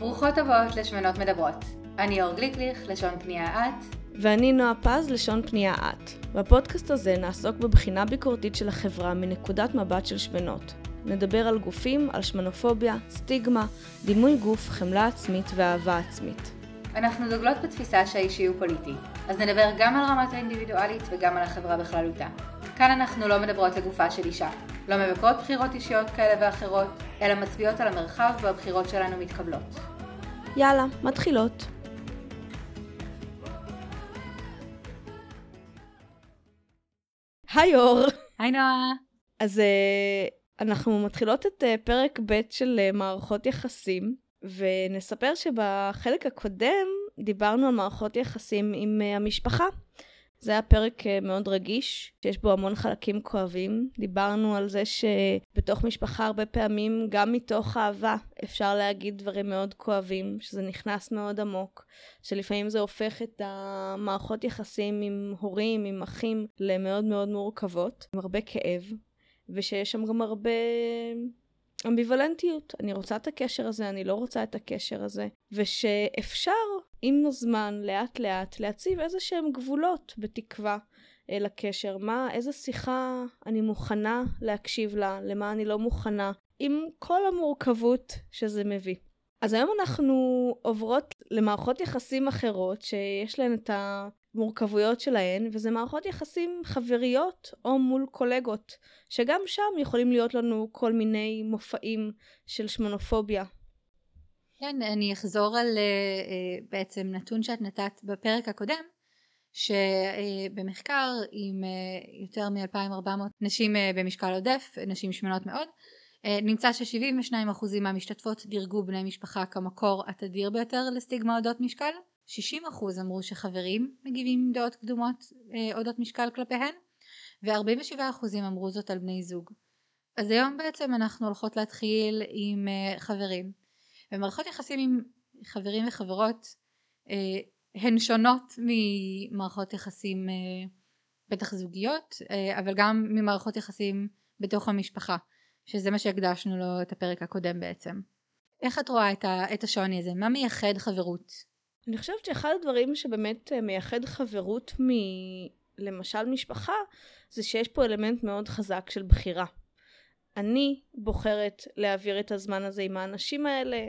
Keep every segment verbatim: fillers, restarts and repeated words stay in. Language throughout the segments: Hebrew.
ברוכות הבאות לשמנות מדברות. אני אור גליקליך, לשון פנייה את. ואני נועה פז, לשון פנייה את. בפודקאסט הזה נעסוק בבחינה ביקורתית של החברה מנקודת מבט של שמנות. נדבר על גופים, על שמנופוביה, סטיגמה, דימוי גוף, חמלה עצמית ואהבה עצמית. אנחנו דוגלות בתפיסה שהאישי הוא פוליטי, אז נדבר גם על רמת האינדיבידואלית וגם על החברה בכללותה. כאן אנחנו לא מדברות לגופה של אישה, לא מבקרות בחירות אישיות כאלה ואחרות, אלא מצביעות על המרחב והבחירות שלנו מתקבלות. יאללה, מתחילות. היי אור. היי נועה. אז אנחנו מתחילות את פרק ב' של מערכות יחסים, ונספר שבחלק הקודם דיברנו על מערכות יחסים עם המשפחה. זה היה פרק מאוד רגיש, שיש בו המון חלקים כואבים. דיברנו על זה שבתוך משפחה הרבה פעמים, גם מתוך אהבה, אפשר להגיד דברים מאוד כואבים, שזה נכנס מאוד עמוק, שלפעמים זה הופך את המערכות יחסים עם הורים, עם אחים, למאוד מאוד מורכבות, עם הרבה כאב, ושיש שם גם הרבה אמביוולנטיות. אני רוצה את הקשר הזה, אני לא רוצה את הקשר הזה, ושאפשר עם הזמן, לאט לאט, להציב איזה שהם גבולות בתקווה לקשר. מה, איזה שיחה אני מוכנה להקשיב לה, למה אני לא מוכנה, עם כל המורכבות שזה מביא. אז היום אנחנו עוברות למערכות יחסים אחרות, שיש להן את המורכבויות שלהן, וזה מערכות יחסים חבריות או מול קולגות, שגם שם יכולים להיות לנו כל מיני מופעים של שמנופוביה. כן, אני אחזור על בעצם נתון שאת נתת בפרק הקודם, שבמחקר עם יותר מ-אלפיים וארבע מאות נשים במשקל עודף, נשים שמנות מאוד, נמצא ש-שבעים ושניים אחוז מהמשתתפות דירגו בני משפחה כמקור התדיר ביותר לסטיגמה אודות משקל, שישים אחוז אמרו שחברים מגיבים דעות קדומות אודות משקל כלפיהן, ו-ארבעים ושבעה אחוז אמרו זאת על בני זוג. אז היום בעצם אנחנו הולכות להתחיל עם חברים. ומערכות יחסים עם חברים וחברות הן שונות ממערכות יחסים בטח זוגיות, אבל גם ממערכות יחסים בתוך המשפחה, שזה מה שהקדשנו לו את הפרק הקודם בעצם. איך את רואה את השוני הזה? מה מייחד חברות? אני חושבת שאחד הדברים שבאמת מייחד חברות מלמשל משפחה, זה שיש פה אלמנט מאוד חזק של בחירה. אני בוחרת להעביר את הזמן הזה עם האנשים האלה,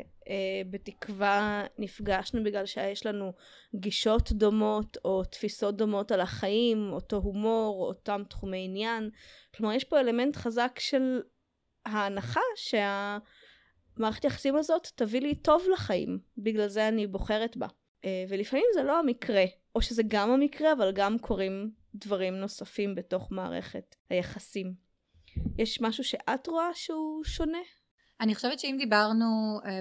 בתקווה נפגשנו בגלל שיש לנו גישות דומות או תפיסות דומות על החיים, אותו הומור, אותם תחומי עניין. כלומר יש פה אלמנט חזק של ההנחה שהמערכת יחסים הזאת תביא לי טוב לחיים, בגלל זה אני בוחרת בה. ולפעמים זה לא המקרה, או שזה גם המקרה, אבל גם קורים דברים נוספים בתוך מערכת היחסים. יש משהו שאת רואה שהוא שונה? אני חושבת שאם דיברנו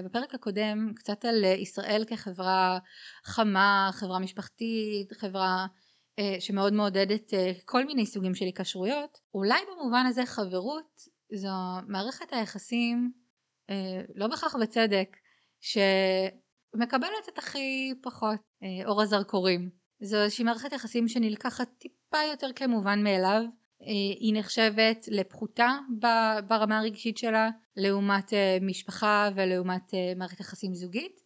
בפרק הקודם קצת על ישראל כחברה חמה, חברה משפחתית, חברה שמאוד מעודדת כל מיני סוגים של היקשרויות, אולי במובן הזה חברות זו מערכת היחסים, לא בכך בצדק, שמקבלת את הכי פחות אור הזרקורים. זו איזושהי מערכת יחסים שנלקחת טיפה יותר כמובן מאליו, היא נחשבת לפחותה ברמה הרגשית שלה לעומת משפחה ולעומת מערכת יחסים זוגית,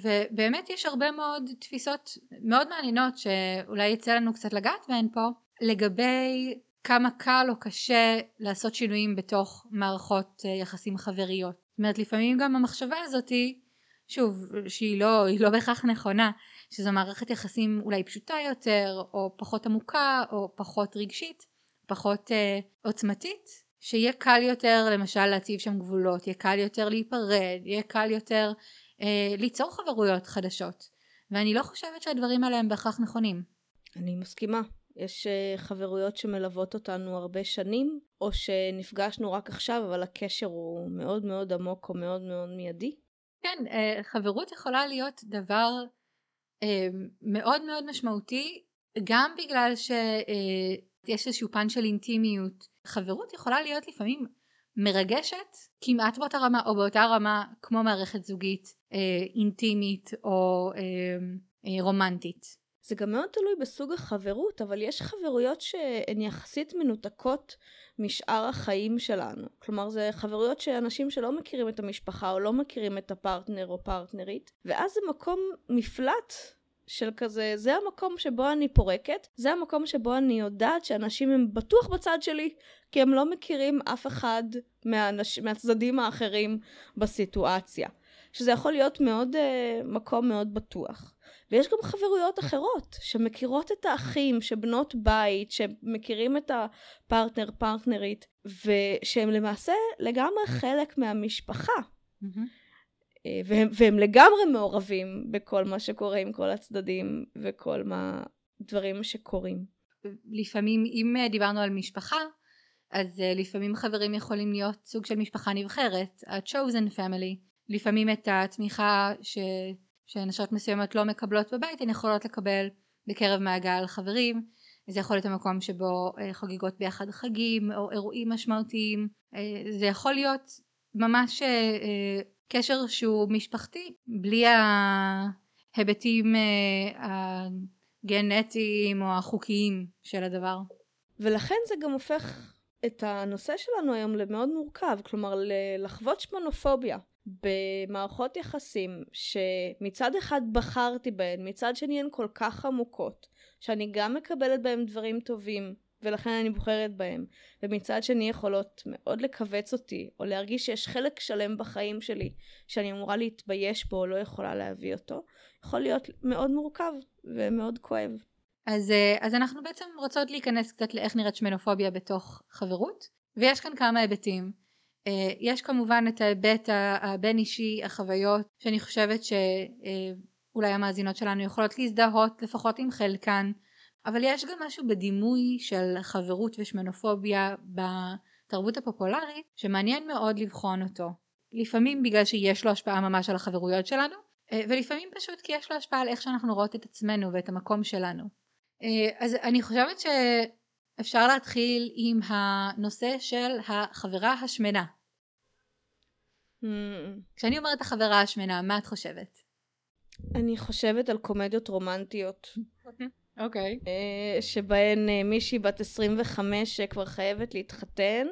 ובאמת יש הרבה מאוד תפיסות מאוד מעניינות שאולי יצא לנו קצת לגעת בהן פה לגבי כמה קל או קשה לעשות שינויים בתוך מערכות יחסים חבריות. זאת אומרת לפעמים גם המחשבה הזאת היא שוב שהיא לא, היא לא בהכרח נכונה, שזו מערכת יחסים אולי פשוטה יותר, או פחות עמוקה, או פחות רגשית, פחות אה, עוצמתית, שיהיה קל יותר למשל להציב שם גבולות, יהיה קל יותר להיפרד, יהיה קל יותר אה, ליצור חברויות חדשות, ואני לא חושבת שהדברים האלה הם בהכרח נכונים. אני מסכימה, יש אה, חברויות שמלוות אותנו הרבה שנים, או שנפגשנו רק עכשיו, אבל הקשר הוא מאוד מאוד עמוק, או מאוד מאוד מיידי. כן, אה, חברות יכולה להיות דבר מאוד מאוד משמעותי, גם בגלל שיש איזשהו פן של אינטימיות. חברות יכולה להיות לפעמים מרגשת כמעט באותה רמה או באותה רמה כמו מערכת זוגית אינטימית או רומנטית. זה גם מאוד תלוי בסוג החברות, אבל יש חברויות שהן יחסית מנותקות משאר החיים שלנו. כלומר, זה חברויות שאנשים שלא מכירים את המשפחה, או לא מכירים את הפרטנר או פרטנרית, ואז זה מקום מפלט של כזה, זה המקום שבו אני פורקת, זה המקום שבו אני יודעת שאנשים הם בטוח בצד שלי, כי הם לא מכירים אף אחד מהאנש... מהצדדים האחרים בסיטואציה. שזה יכול להיות מאוד, uh, מקום מאוד בטוח. ויש גם חברויות אחרות שמכירות את האחים, שבנות בית, שמכירים את הפרטנר, פרטנרית, ושהם למעשה לגמרי חלק מהמשפחה. Mm-hmm. והם, והם לגמרי מעורבים בכל מה שקורה עם כל הצדדים וכל מה דברים שקורים. לפעמים, אם דיברנו על משפחה, אז לפעמים חברים יכולים להיות סוג של משפחה נבחרת, ה-chosen family. לפעמים את התמיכה ש... שנשות מסוימת לא מקבלות בבית, הן יכולות לקבל בקרב מעגל חברים. זה יכול להיות המקום שבו חוגגות ביחד חגים או אירועים משמעותיים. זה יכול להיות ממש קשר שהוא משפחתי, בלי ההיבטים הגנטיים או החוקיים של הדבר. ולכן זה גם הופך את הנושא שלנו היום למאוד מורכב, כלומר לחוות שמנופוביה. במערכות יחסים שמצד אחד בחרתי בהן, מצד שני הן כל כך עמוקות, שאני גם מקבלת בהן דברים טובים, ולכן אני בוחרת בהן, ומצד שני יכולות מאוד לקווץ אותי, או להרגיש שיש חלק שלם בחיים שלי, שאני אמורה להתבייש בו, או לא יכולה להביא אותו, יכול להיות מאוד מורכב ומאוד כואב. אז, אז אנחנו בעצם רוצות להיכנס קצת לאיך נראית שמנופוביה בתוך חברות, ויש כאן כמה היבטים. יש כמובן את ההיבט הבין אישי, החוויות, שאני חושבת שאולי המאזינות שלנו יכולות להזדהות לפחות עם חלקן, אבל יש גם משהו בדימוי של חברות ושמנופוביה בתרבות הפופולרית שמעניין מאוד לבחון אותו, לפעמים בגלל שיש לו השפעה ממש על החברויות שלנו, ולפעמים פשוט כי יש לו השפעה על איך שאנחנו רואות את עצמנו ואת המקום שלנו. אז אני חושבת ש אפשר להתחיל עם הנושא של החברה השמנה. Mm. כשאני אומרת החברה השמנה, מה את חושבת? אני חושבת על קומדיות רומנטיות. אוקיי. Okay. Uh, שבהן uh, מישהי בת עשרים וחמש שכבר חייבת להתחתן,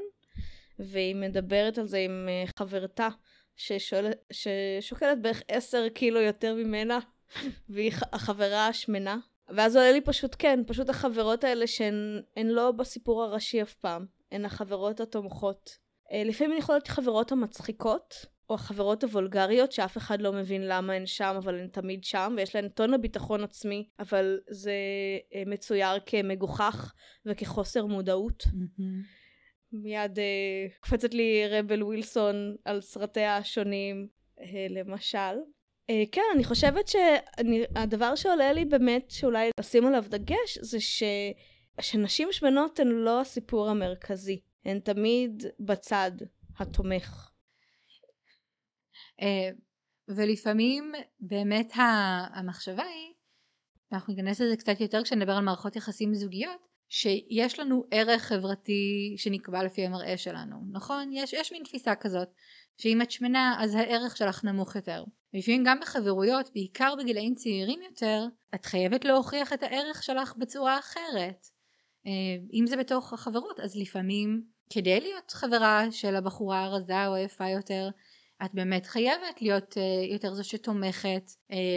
והיא מדברת על זה עם uh, חברתה, ששואל, ששוקלת בערך עשרה קילו יותר ממנה, והיא החברה השמנה. ואז עולה לי פשוט כן, פשוט החברות האלה שהן הן לא בסיפור הראשי אף פעם, הן החברות התומכות. לפעמים הן יכולות חברות המצחיקות, או החברות הוולגריות, שאף אחד לא מבין למה הן שם, אבל הן תמיד שם, ויש להן טון הביטחון עצמי, אבל זה מצויר כמגוחך וכחוסר מודעות. Mm-hmm. מיד קפצת לי רבל ווילסון על סרטיה השונים, למשל. כן, אני חושבת שהדבר שעולה לי באמת, שאולי לשים עליו דגש, זה ש... שנשים שמנות הן לא הסיפור המרכזי. הן תמיד בצד התומך. ולפעמים באמת המחשבה היא, אנחנו ניכנס לזה קצת יותר כשנדבר על מערכות יחסים זוגיות, שיש לנו ערך חברתי שנקבע לפי המראה שלנו, נכון? יש, יש מין תפיסה כזאת, שאם את שמנה אז הערך שלך נמוך יותר. לפעמים גם בחברויות, בעיקר בגילאים צעירים יותר, את חייבת להוכיח את הערך שלך בצורה אחרת. אם זה בתוך החברות, אז לפעמים כדי להיות חברה של הבחורה הרזה או היפה יותר, את באמת חייבת להיות יותר זאת שתומכת,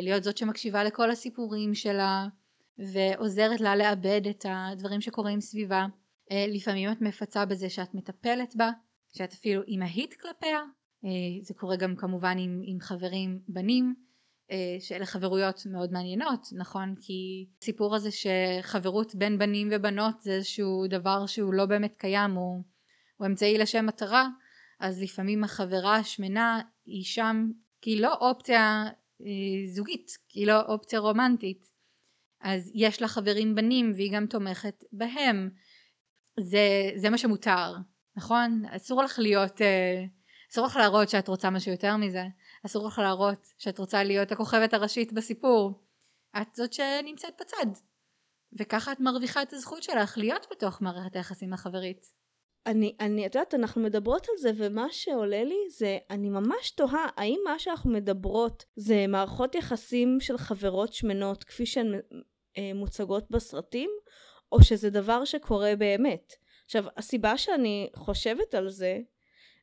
להיות זאת שמקשיבה לכל הסיפורים שלה, ועוזרת לה לאבד את הדברים שקורים סביבה. לפעמים את מפצה בזה שאת מטפלת בה, שאת אפילו אימהית כלפיה. זה קורה גם כמובן עם, עם חברים בנים, שאלה חברויות מאוד מעניינות, נכון? כי הסיפור הזה שחברות בין בנים ובנות זה איזשהו דבר שהוא לא באמת קיים, הוא, הוא אמצעי לשם מטרה, אז לפעמים החברה השמנה היא שם, כי היא לא אופציה זוגית, כי היא לא אופציה רומנטית, אז יש לה חברים בנים והיא גם תומכת בהם. זה, זה מה שמותר, נכון? אסור לך להיות... אסור לך להראות שאת רוצה משהו יותר מזה, אסור לך להראות שאת רוצה להיות הכוכבת הראשית בסיפור, את זאת שנמצאת בצד, וככה את מרוויחה את הזכות שלך להיות בתוך מערכת היחסים החברית. אני, אני, את יודעת, אנחנו מדברות על זה, ומה שעולה לי זה, אני ממש תוהה, האם מה שאנחנו מדברות זה מערכות יחסים של חברות שמנות, כפי שהן מוצגות בסרטים, או שזה דבר שקורה באמת. עכשיו, הסיבה שאני חושבת על זה,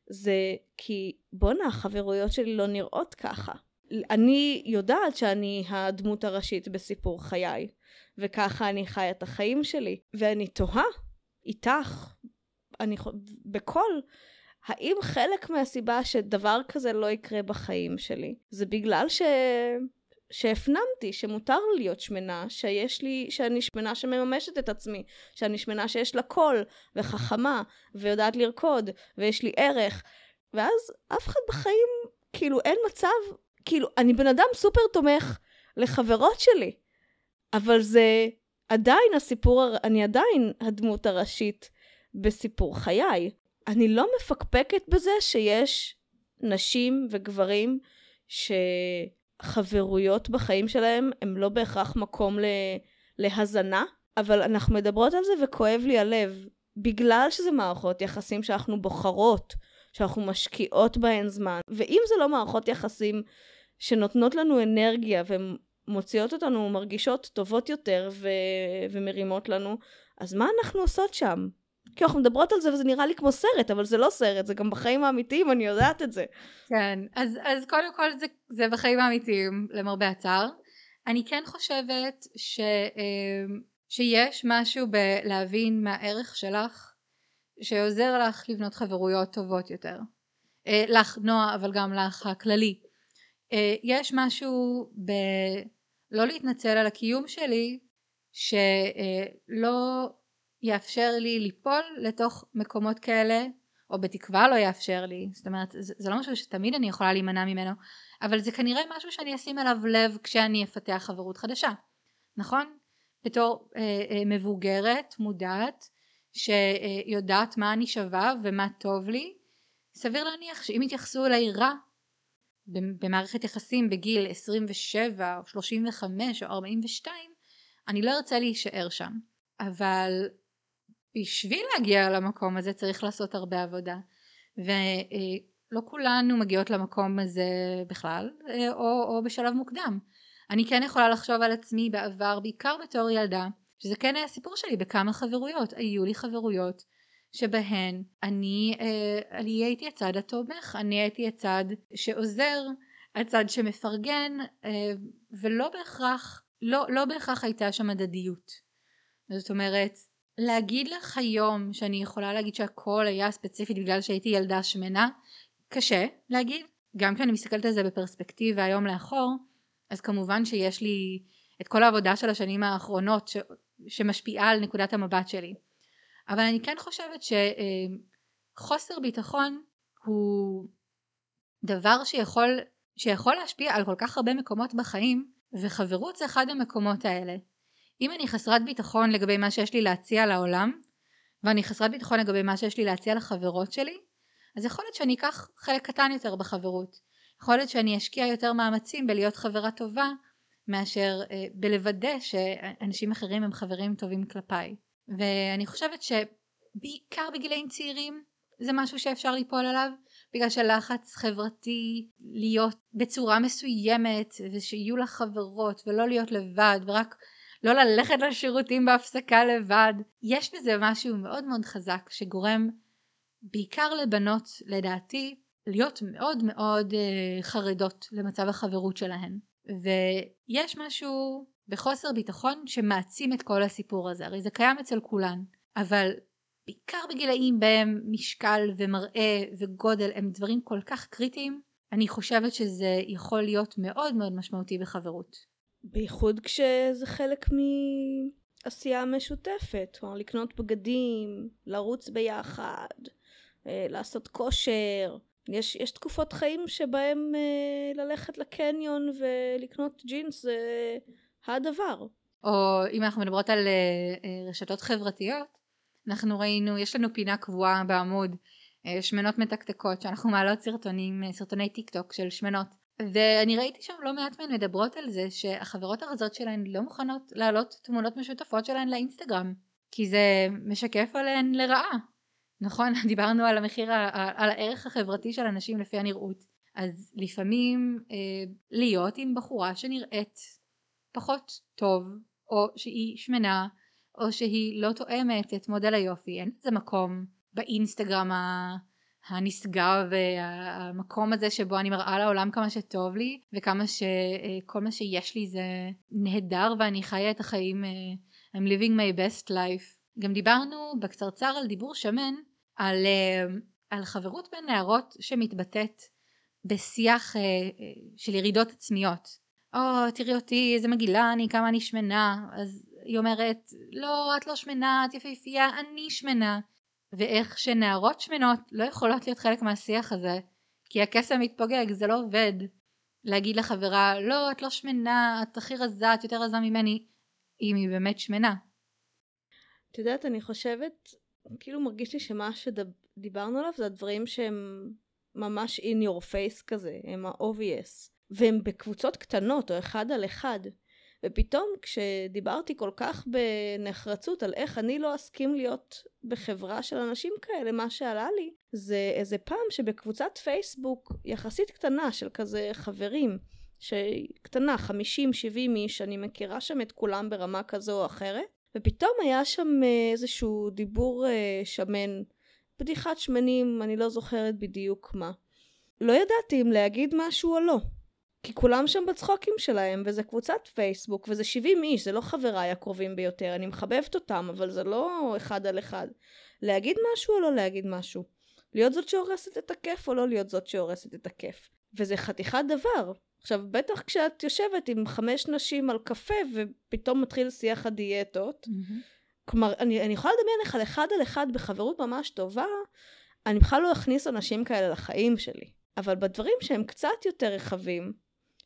זה כי בונה, החברויות שלי לא נראות ככה. אני יודעת שאני הדמות הראשית בסיפור חיי, וככה אני חיה את החיים שלי, ואני תוהה איתך, אני, בכל, האם חלק מהסיבה שדבר כזה לא יקרה בחיים שלי, זה בגלל ש... שהפנמתי שמותר להיות שמנה, שיש לי, שאני שמנה שמממשת את עצמי, שאני שמנה שיש לה קול וחכמה ויודעת לרקוד ויש לי ערך, ואז אף אחד בחיים, כאילו אין מצב, כאילו אני בן אדם סופר תומך לחברות שלי, אבל זה עדיין הסיפור, אני עדיין הדמות הראשית בסיפור חיי. אני לא מפקפקת בזה שיש נשים וגברים ש... חברויות בחיים שלהם הם לא בהכרח מקום להזנה, אבל אנחנו מדברות על זה וכואב לי הלב, בגלל שזה מערכות יחסים שאנחנו בוחרות, שאנחנו משקיעות בהן זמן, ואם זה לא מערכות יחסים שנותנות לנו אנרגיה ומוציאות אותנו מרגישות טובות יותר ו... ומרימות לנו, אז מה אנחנו עושות שם? כי אנחנו מדברות על זה וזה נראה לי כמו סרט, אבל זה לא סרט, זה גם בחיים האמיתיים, אני יודעת את זה. כן, אז, אז קודם כל זה, זה בחיים האמיתיים, למרבה הצער. אני כן חושבת ש, שיש משהו בלהבין מה הערך שלך, שעוזר לך לבנות חברויות טובות יותר. לך נועה, אבל גם לך הכללי. יש משהו בלא להתנצל על הקיום שלי, שלא... יאפשר לי ליפול לתוך מקומות כאלה, או בתקווה לא יאפשר לי, זאת אומרת זה, זה לא משהו שתמיד אני יכולה להימנע ממנו, אבל זה כנראה משהו שאני אשים אליו לב כשאני אפתח חברות חדשה, נכון? בתור אה, אה, מבוגרת, מודעת, שיודעת מה אני שווה ומה טוב לי, סביר להניח שאם יתייחסו אליי רע במערכת יחסים בגיל עשרים ושבע או שלושים וחמש או ארבעים ושתיים, אני לא ארצה להישאר שם. אבל בשביל להגיע למקום הזה צריך לעשות הרבה עבודה, ולא כולנו מגיעות למקום הזה בכלל או, או בשלב מוקדם. אני כן יכולה לחשוב על עצמי בעבר, בעיקר בתור ילדה, שזה כן היה סיפור שלי בכמה חברויות. היו לי חברויות שבהן אני, אני הייתי הצד התומך, אני הייתי הצד שעוזר, הצד שמפרגן, ולא בהכרח, לא, לא בהכרח הייתה שם הדדיות. זאת אומרת, להגיד לך היום שאני יכולה להגיד שהכל היה ספציפית בגלל שהייתי ילדה שמנה, קשה להגיד. גם כשאני מסתכלת על זה בפרספקטיבה היום לאחור, אז כמובן שיש לי את כל העבודה של השנים האחרונות ש... שמשפיעה על נקודת המבט שלי. אבל אני כן חושבת שחוסר ביטחון הוא דבר שיכול, שיכול להשפיע על כל כך הרבה מקומות בחיים, וחברות זה אחד המקומות האלה. אם אני חסרת ביטחון לגבי מה שיש לי להציע לעולם, ואני חסרת ביטחון לגבי מה שיש לי להציע לחברות שלי, אז יכול להיות שאני אקח חלק קטן יותר בחברות. יכול להיות שאני אשקיע יותר מאמצים בלהיות חברה טובה, מאשר אה, בלוודא שאנשים אחרים הם חברים טובים כלפיי. ואני חושבת שבעיקר בגילאים צעירים, זה משהו שאפשר ליפול עליו, בגלל שלחץ חברתי להיות בצורה מסוימת, ושיהיו לה חברות, ולא להיות לבד, ורק... לא ללכת לשירותים בהפסקה לבד. יש בזה משהו מאוד מאוד חזק שגורם בעיקר לבנות, לדעתי, להיות מאוד מאוד אה, חרדות למצב החברות שלהן. ויש משהו בחוסר ביטחון שמעצים את כל הסיפור הזה. הרי זה קיים אצל כולן, אבל בעיקר בגילאים בהם משקל ומראה וגודל הם דברים כל כך קריטיים, אני חושבת שזה יכול להיות מאוד מאוד משמעותי בחברות. בייחוד כשזה חלק מעשייה משותפת, או לקנות בגדים, לרוץ ביחד, לעשות כושר. יש, יש תקופות חיים שבהם ללכת לקניון ולקנות ג'ינס זה הדבר. או אם אנחנו מדברות על רשתות חברתיות, אנחנו ראינו, יש לנו פינה קבועה בעמוד, שמנות מתקתקות, שאנחנו מעלות סרטונים, סרטוני טיק טוק של שמנות. ואני ראיתי שם לא מעט מהן מדברות על זה שהחברות הרזות שלהן לא מוכנות להעלות תמונות משותפות שלהן לאינסטגרם, כי זה משקף עליהן לרעה. נכון, דיברנו על המחיר, על הערך החברתי של אנשים לפי הנראות. אז לפעמים אה, להיות עם בחורה שנראית פחות טוב או שהיא שמנה, או שהיא לא תואמת את מודל היופי. אין איזה מקום באינסטגרם הנשגב, המקום הזה שבו אני מראה לעולם כמה שטוב לי, וכמה שכל מה שיש לי זה נהדר ואני חיה את החיים, I'm living my best life. גם דיברנו בקצרצר על דיבור שמן, על, על חברות בין נערות שמתבטאת בשיח של ירידות עצמיות. או, תראי אותי, איזה מגילה אני, כמה אני שמנה. אז היא אומרת, לא, את לא שמנה, את יפהפייה, אני שמנה. ואיך שנערות שמנות לא יכולות להיות חלק מהשיח הזה, כי הקסם מתפוגג, זה לא עובד. להגיד לחברה, לא, את לא שמנה, את הכי רזה, את יותר רזה ממני, אם היא באמת שמנה. את יודעת, אני חושבת, כאילו מרגיש לי שמה שדיברנו עליו, זה הדברים שהם ממש in your face כזה, הם ה-obvious. והם בקבוצות קטנות או אחד על אחד. ופתאום כשדיברתי כל כך בנחרצות על איך אני לא אסכים להיות בחברה של אנשים כאלה, מה שעלה לי זה איזה פעם שבקבוצת פייסבוק יחסית קטנה של כזה חברים, שקטנה, חמישים שבעים איש, אני מכירה שם את כולם ברמה כזו או אחרת, ופתאום היה שם איזשהו דיבור שמן, בדיחת שמנים, אני לא זוכרת בדיוק מה. לא ידעתי אם להגיד משהו או לא, כי כולם שם בצחוקים שלהם, וזה קבוצת פייסבוק, וזה שבעים איש, זה לא חבריי הקרובים ביותר, אני מחבבת אותם, אבל זה לא אחד על אחד. להגיד משהו או לא להגיד משהו, להיות זאת שהורסת את הכיף או לא להיות זאת שהורסת את הכיף, וזה חתיכת דבר. עכשיו, בטח כשאת יושבת עם חמש נשים על קפה, ופתאום מתחיל שיח הדיאטות, כלומר, אני, אני יכולה לדמיין איך על אחד על אחד בחברות ממש טובה, אני בכלל לא אכניס אנשים כאלה לחיים שלי. אבל בדברים שהם קצת יותר רחבים,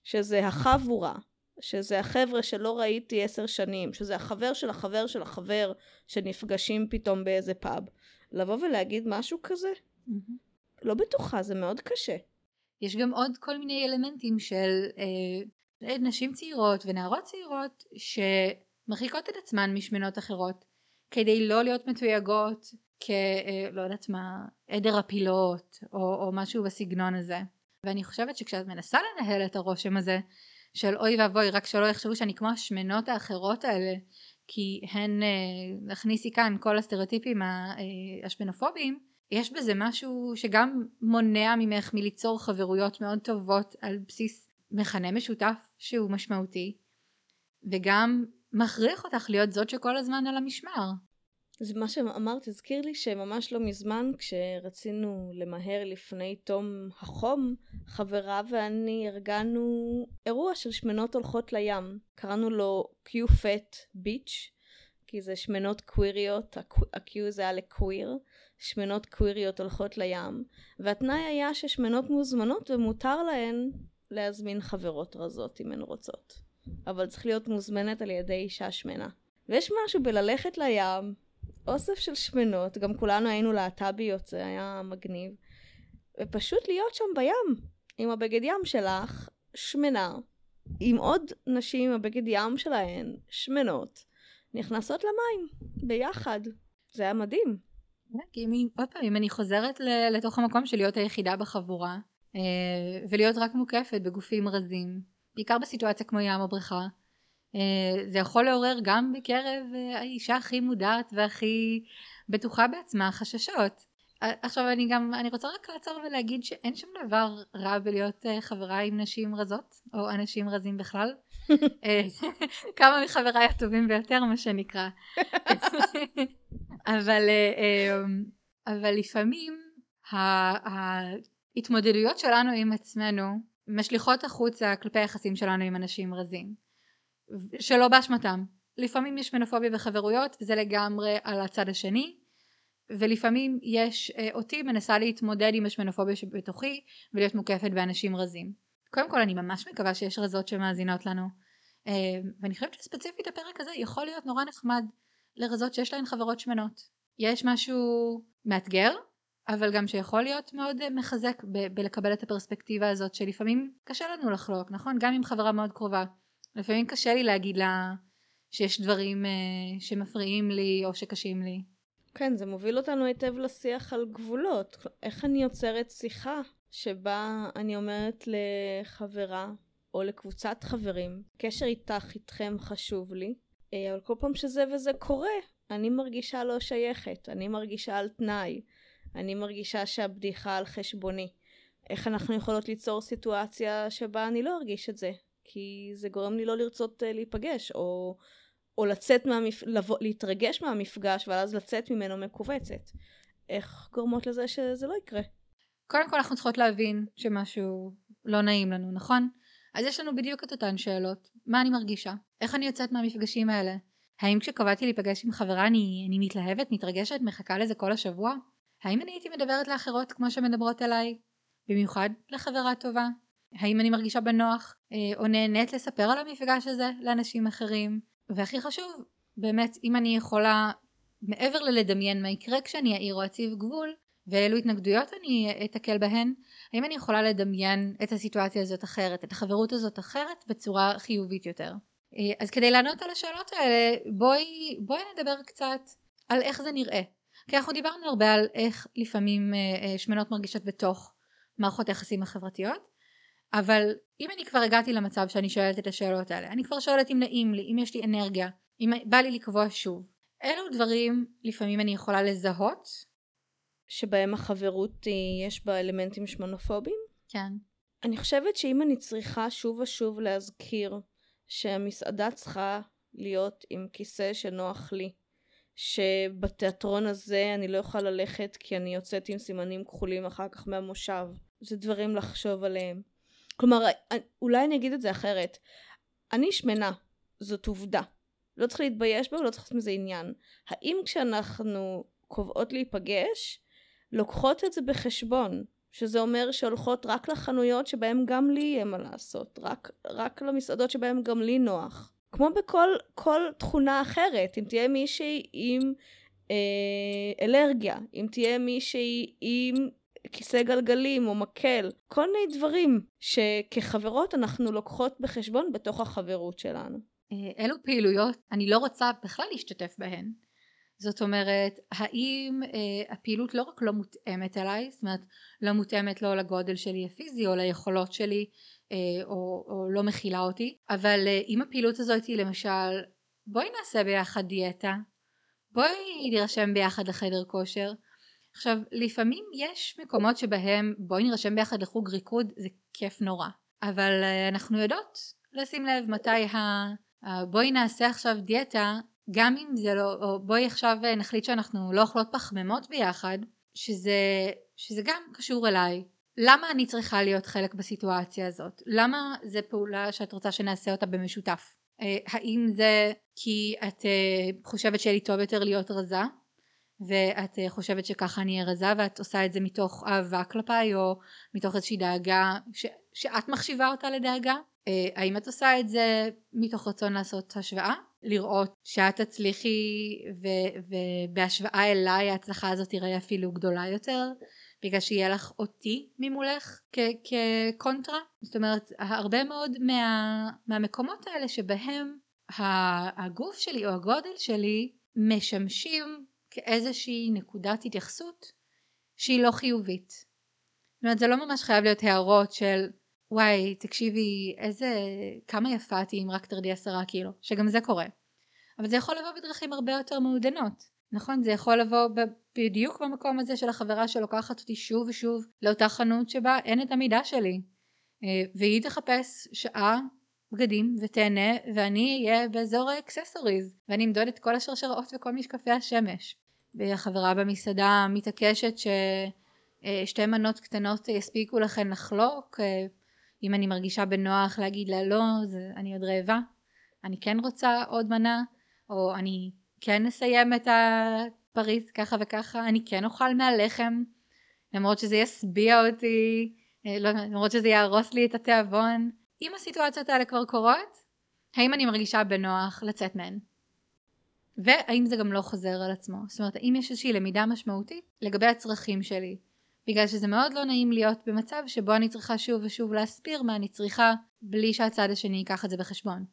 שזה החבורה, שזה החבר'ה שלא ראיתי עשר שנים, שזה החבר של החבר של החבר, שנפגשים פתאום באיזה פאב, לבוא ולהגיד משהו כזה, mm-hmm. לא בטוחה, זה מאוד קשה. יש גם עוד כל מיני אלמנטים של אה, נשים צעירות ונערות צעירות, שמרחיקות את עצמן משמנות אחרות, כדי לא להיות מתויגות, כלא יודעת מה, עדר הפילות, או, או משהו בסגנון הזה. ואני חושבת שכשאת מנסה לנהל את הרושם הזה, של אוי ואבוי, רק שלא יחשבו שאני כמו השמנות האחרות האלה, כי הן, הכניסי כאן כל הסטריאוטיפים השמנופוביים, יש בזה משהו שגם מונע ממך מליצור חברויות מאוד טובות, על בסיס מכנה משותף שהוא משמעותי, וגם מכריח אותך להיות זאת שכל הזמן על המשמר. אז מה שאמרת, הזכיר לי שממש לא מזמן, כשרצינו למהר לפני תום החום, חברה ואני ארגנו אירוע של שמנות הולכות לים. קראנו לו קיו-פט ביץ', כי זה שמנות קוויריות, הקיו זה היה לקוויר, שמנות קוויריות הולכות לים, והתנאי היה ששמנות מוזמנות ומותר להן להזמין חברות רזות אם הן רוצות. אבל צריך להיות מוזמנת על ידי אישה שמנה. ויש משהו בללכת לים, אוסף של שמנות, גם כולנו היינו להט"ביות, זה היה מגניב, ופשוט להיות שם בים, עם הבגד ים שלך, שמנה, עם עוד נשים עם הבגד ים שלהן, שמנות, נכנסות למים, ביחד, זה היה מדהים. כי עוד פעם, אם אני חוזרת לתוך המקום של להיות היחידה בחבורה, ולהיות רק מוקפת בגופים רזים, בעיקר בסיטואציה כמו ים או בריכה, זה יכול לעורר גם בקרב האישה הכי מודעת והכי בטוחה בעצמה חששות. עכשיו אני גם, אני רוצה רק לעצור ולהגיד שאין שם דבר רע בלהיות חברה עם נשים רזות, או אנשים רזים בכלל. כמה מחבריי הטובים ביותר, מה שנקרא. אבל, אבל לפעמים ההתמודדויות שלנו עם עצמנו משליחות החוצה כלפי היחסים שלנו עם אנשים רזים. שלא באשמתם. לפעמים יש שמנופוביה בחברויות, וזה לגמרי על הצד השני, ולפעמים יש אה, אותי מנסה להתמודד עם השמנופוביה שבתוכי, ולהיות מוקפת באנשים רזים. קודם כל אני ממש מקווה שיש רזות שמאזינות לנו, אה, ואני חושבת שספציפית הפרק הזה יכול להיות נורא נחמד לרזות שיש להן חברות שמנות. יש משהו מאתגר, אבל גם שיכול להיות מאוד מחזק ב- בלקבל את הפרספקטיבה הזאת, שלפעמים קשה לנו לחלוק, נכון? גם עם חברה מאוד קרובה. לפעמים קשה לי להגיד לה שיש דברים שמפריעים לי או שקשים לי. כן, זה מוביל אותנו היטב לשיח על גבולות. איך אני יוצרת שיחה שבה אני אומרת לחברה או לקבוצת חברים, קשר איתך איתכם חשוב לי, אבל כל פעם שזה וזה קורה, אני מרגישה לא שייכת, אני מרגישה על תנאי, אני מרגישה שהבדיחה על חשבוני. איך אנחנו יכולות ליצור סיטואציה שבה אני לא ארגיש את זה? כי זה גורם לי לא לרצות להיפגש, או, או לצאת מהמפ... לבוא, להתרגש מהמפגש, ואז לצאת ממנו מקובצת. איך גורמות לזה שזה לא יקרה? קודם כל אנחנו צריכות להבין שמשהו לא נעים לנו, נכון? אז יש לנו בדיוק את אותן שאלות. מה אני מרגישה? איך אני יוצאת מהמפגשים האלה? האם כשקבעתי להיפגש עם חברה אני, אני מתלהבת, מתרגשת, מחכה לזה כל השבוע? האם אני הייתי מדברת לאחרות כמו שמדברות אליי? במיוחד לחברה טובה? האם אני מרגישה בנוח או נהנית לספר על המפגש הזה לאנשים אחרים? והכי חשוב, באמת, אם אני יכולה, מעבר ללדמיין מה יקרה כשאני אעיר או אציב גבול, ואילו התנגדויות אני אתקל בהן, האם אני יכולה לדמיין את הסיטואציה הזאת אחרת, את החברות הזאת אחרת, בצורה חיובית יותר? אז כדי לענות על השאלות האלה, בואי, בואי נדבר קצת על איך זה נראה. כי אנחנו דיברנו הרבה על איך לפעמים שמנות מרגישות בתוך מערכות היחסים החברתיות, אבל אם אני כבר הגעתי למצב שאני שואלת את השאלות האלה, אני כבר שואלת אם נעים לי, אם יש לי אנרגיה, אם בא לי לקבוע שוב. אלו דברים לפעמים אני יכולה לזהות. שבהם החברות יש בה אלמנטים שמנופובים? כן. אני חושבת שאם אני צריכה שוב ושוב להזכיר שהמסעדה צריכה להיות עם כיסא שנוח לי, שבתיאטרון הזה אני לא אוכל ללכת כי אני יוצאת עם סימנים כחולים אחר כך מהמושב. זה דברים לחשוב עליהם. כלומר, אולי אני אגיד את זה אחרת. אני שמנה, זאת עובדה. לא צריך להתבייש בה ולא צריך לעשות מזה עניין. האם כשאנחנו קובעות להיפגש, לוקחות את זה בחשבון? שזה אומר שהולכות רק לחנויות שבהם גם לי יהיה מה לעשות, רק, רק למסעדות שבהם גם לי נוח. כמו בכל כל תכונה אחרת, אם תהיה מישהי עם אה, אלרגיה, אם תהיה מישהי עם כיסא גלגלים או מקל, כל מיני דברים שכחברות אנחנו לוקחות בחשבון בתוך החברות שלנו. אלו פעילויות אני לא רוצה בכלל להשתתף בהן. זאת אומרת, האם אה, הפעילות לא רק לא מותאמת אליי, זאת אומרת, לא מותאמת לא לגודל שלי הפיזי או ליכולות שלי, אה, או, או לא מכילה אותי, אבל אה, אם הפעילות הזאת היא למשל, בואי נעשה ביחד דיאטה, בואי נרשם ביחד לחדר כושר. עכשיו, לפעמים יש מקומות שבהם בואי נרשם ביחד לחוג ריקוד, זה כיף נורא, אבל אה, אנחנו יודעות לשים לב מתי ה... אה, בואי נעשה עכשיו דיאטה, גם אם זה לא, או בואי עכשיו נחליט שאנחנו לא אוכלות פחמימות ביחד, שזה, שזה גם קשור אליי. למה אני צריכה להיות חלק בסיטואציה הזאת? למה זה פעולה שאת רוצה שנעשה אותה במשותף? האם זה כי את חושבת שיהיה לי טוב יותר להיות רזה, ואת חושבת שככה אני אהיה רזה, ואת עושה את זה מתוך אהבה כלפיי, או מתוך איזושהי דאגה ש, שאת מחשיבה אותה לדאגה? האם את עושה את זה מתוך רצון לעשות השוואה? לראות שאת תצליחי ו- ובהשוואה אליי ההצלחה הזאת תראה אפילו גדולה יותר בגלל שיהיה לך אותי ממולך כ- כקונטרה. זאת אומרת, הרבה מאוד מה- מהמקומות האלה שבהם הגוף שלי או הגודל שלי משמשים כאיזושהי נקודת התייחסות שהיא לא חיובית. זאת אומרת, זה לא ממש חייב להיות הערות של וואי, תקשיבי, איזה, כמה יפה תהי אם רק תרדי עשרה קילו, שגם זה קורה. אבל זה יכול לבוא בדרכים הרבה יותר מעודנות, נכון? זה יכול לבוא בדיוק במקום הזה של החברה שלוקחת אותי שוב ושוב לאותה חנות שבה אין את המידה שלי. והיא תחפש שעה, בגדים ותהנה, ואני אהיה באזור אקססוריז, ואני אמדוד את כל השרשראות וכל משקפי השמש. והחברה במסעדה מתעקשת ששתי מנות קטנות יספיקו לכן לחלוק, אם אני מרגישה בנוח להגיד לה לא, זה, אני עוד רעבה, אני כן רוצה עוד מנה, או אני כן אסיים את הפריס ככה וככה, אני כן אוכל מהלחם, למרות שזה יסביע אותי, לא, למרות שזה יערוס לי את התיאבון. אם הסיטואציות האלה כבר קורות, האם אני מרגישה בנוח לצאת מהן? והאם זה גם לא חוזר על עצמו? זאת אומרת, האם יש איזושהי למידה משמעותית לגבי הצרכים שלי? בגלל שזה מאוד לא נעים להיות במצב שבו אני צריכה שוב ושוב להסביר מה אני צריכה, בלי שהצד השני ייקח את זה בחשבון.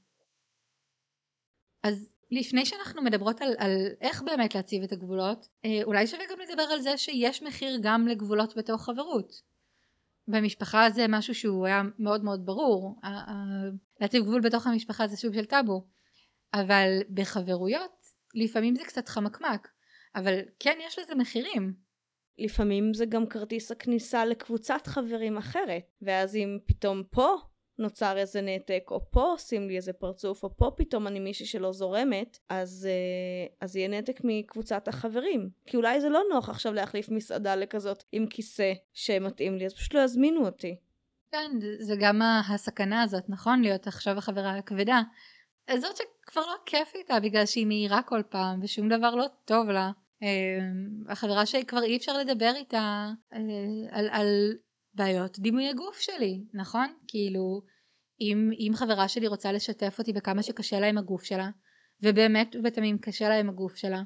אז לפני שאנחנו מדברות על, על איך באמת להציב את הגבולות, אולי שווה גם לדבר על זה שיש מחיר גם לגבולות בתוך חברות. במשפחה זה משהו שהוא היה מאוד מאוד ברור. להציב גבול בתוך המשפחה זה סוג של טאבו. אבל בחברויות לפעמים זה קצת חמקמק, אבל כן יש לזה מחירים. לפעמים זה גם כרטיס הכניסה לקבוצת חברים אחרת, ואז אם פתאום פה נוצר איזה נעתק, או פה עושים לי איזה פרצוף, או פה פתאום אני מישהי שלא זורמת, אז, אז יהיה נעתק מקבוצת החברים. כי אולי זה לא נוח עכשיו להחליף מסעדה לכזאת עם כיסא שמתאים לי, אז פשוט לא יזמינו אותי. כן, זה גם הסכנה הזאת, נכון? להיות עכשיו החברה הכבדה. זאת שכבר לא כיף איתה, בגלל שהיא מהירה כל פעם, ושום דבר לא טוב לה. החברה שכבר אי אפשר לדבר איתה על, על בעיות דימוי הגוף שלי, נכון? כאילו, אם, אם חברה שלי רוצה לשתף אותי בכמה שקשה לה עם הגוף שלה, ובאמת ובתמים קשה לה עם הגוף שלה,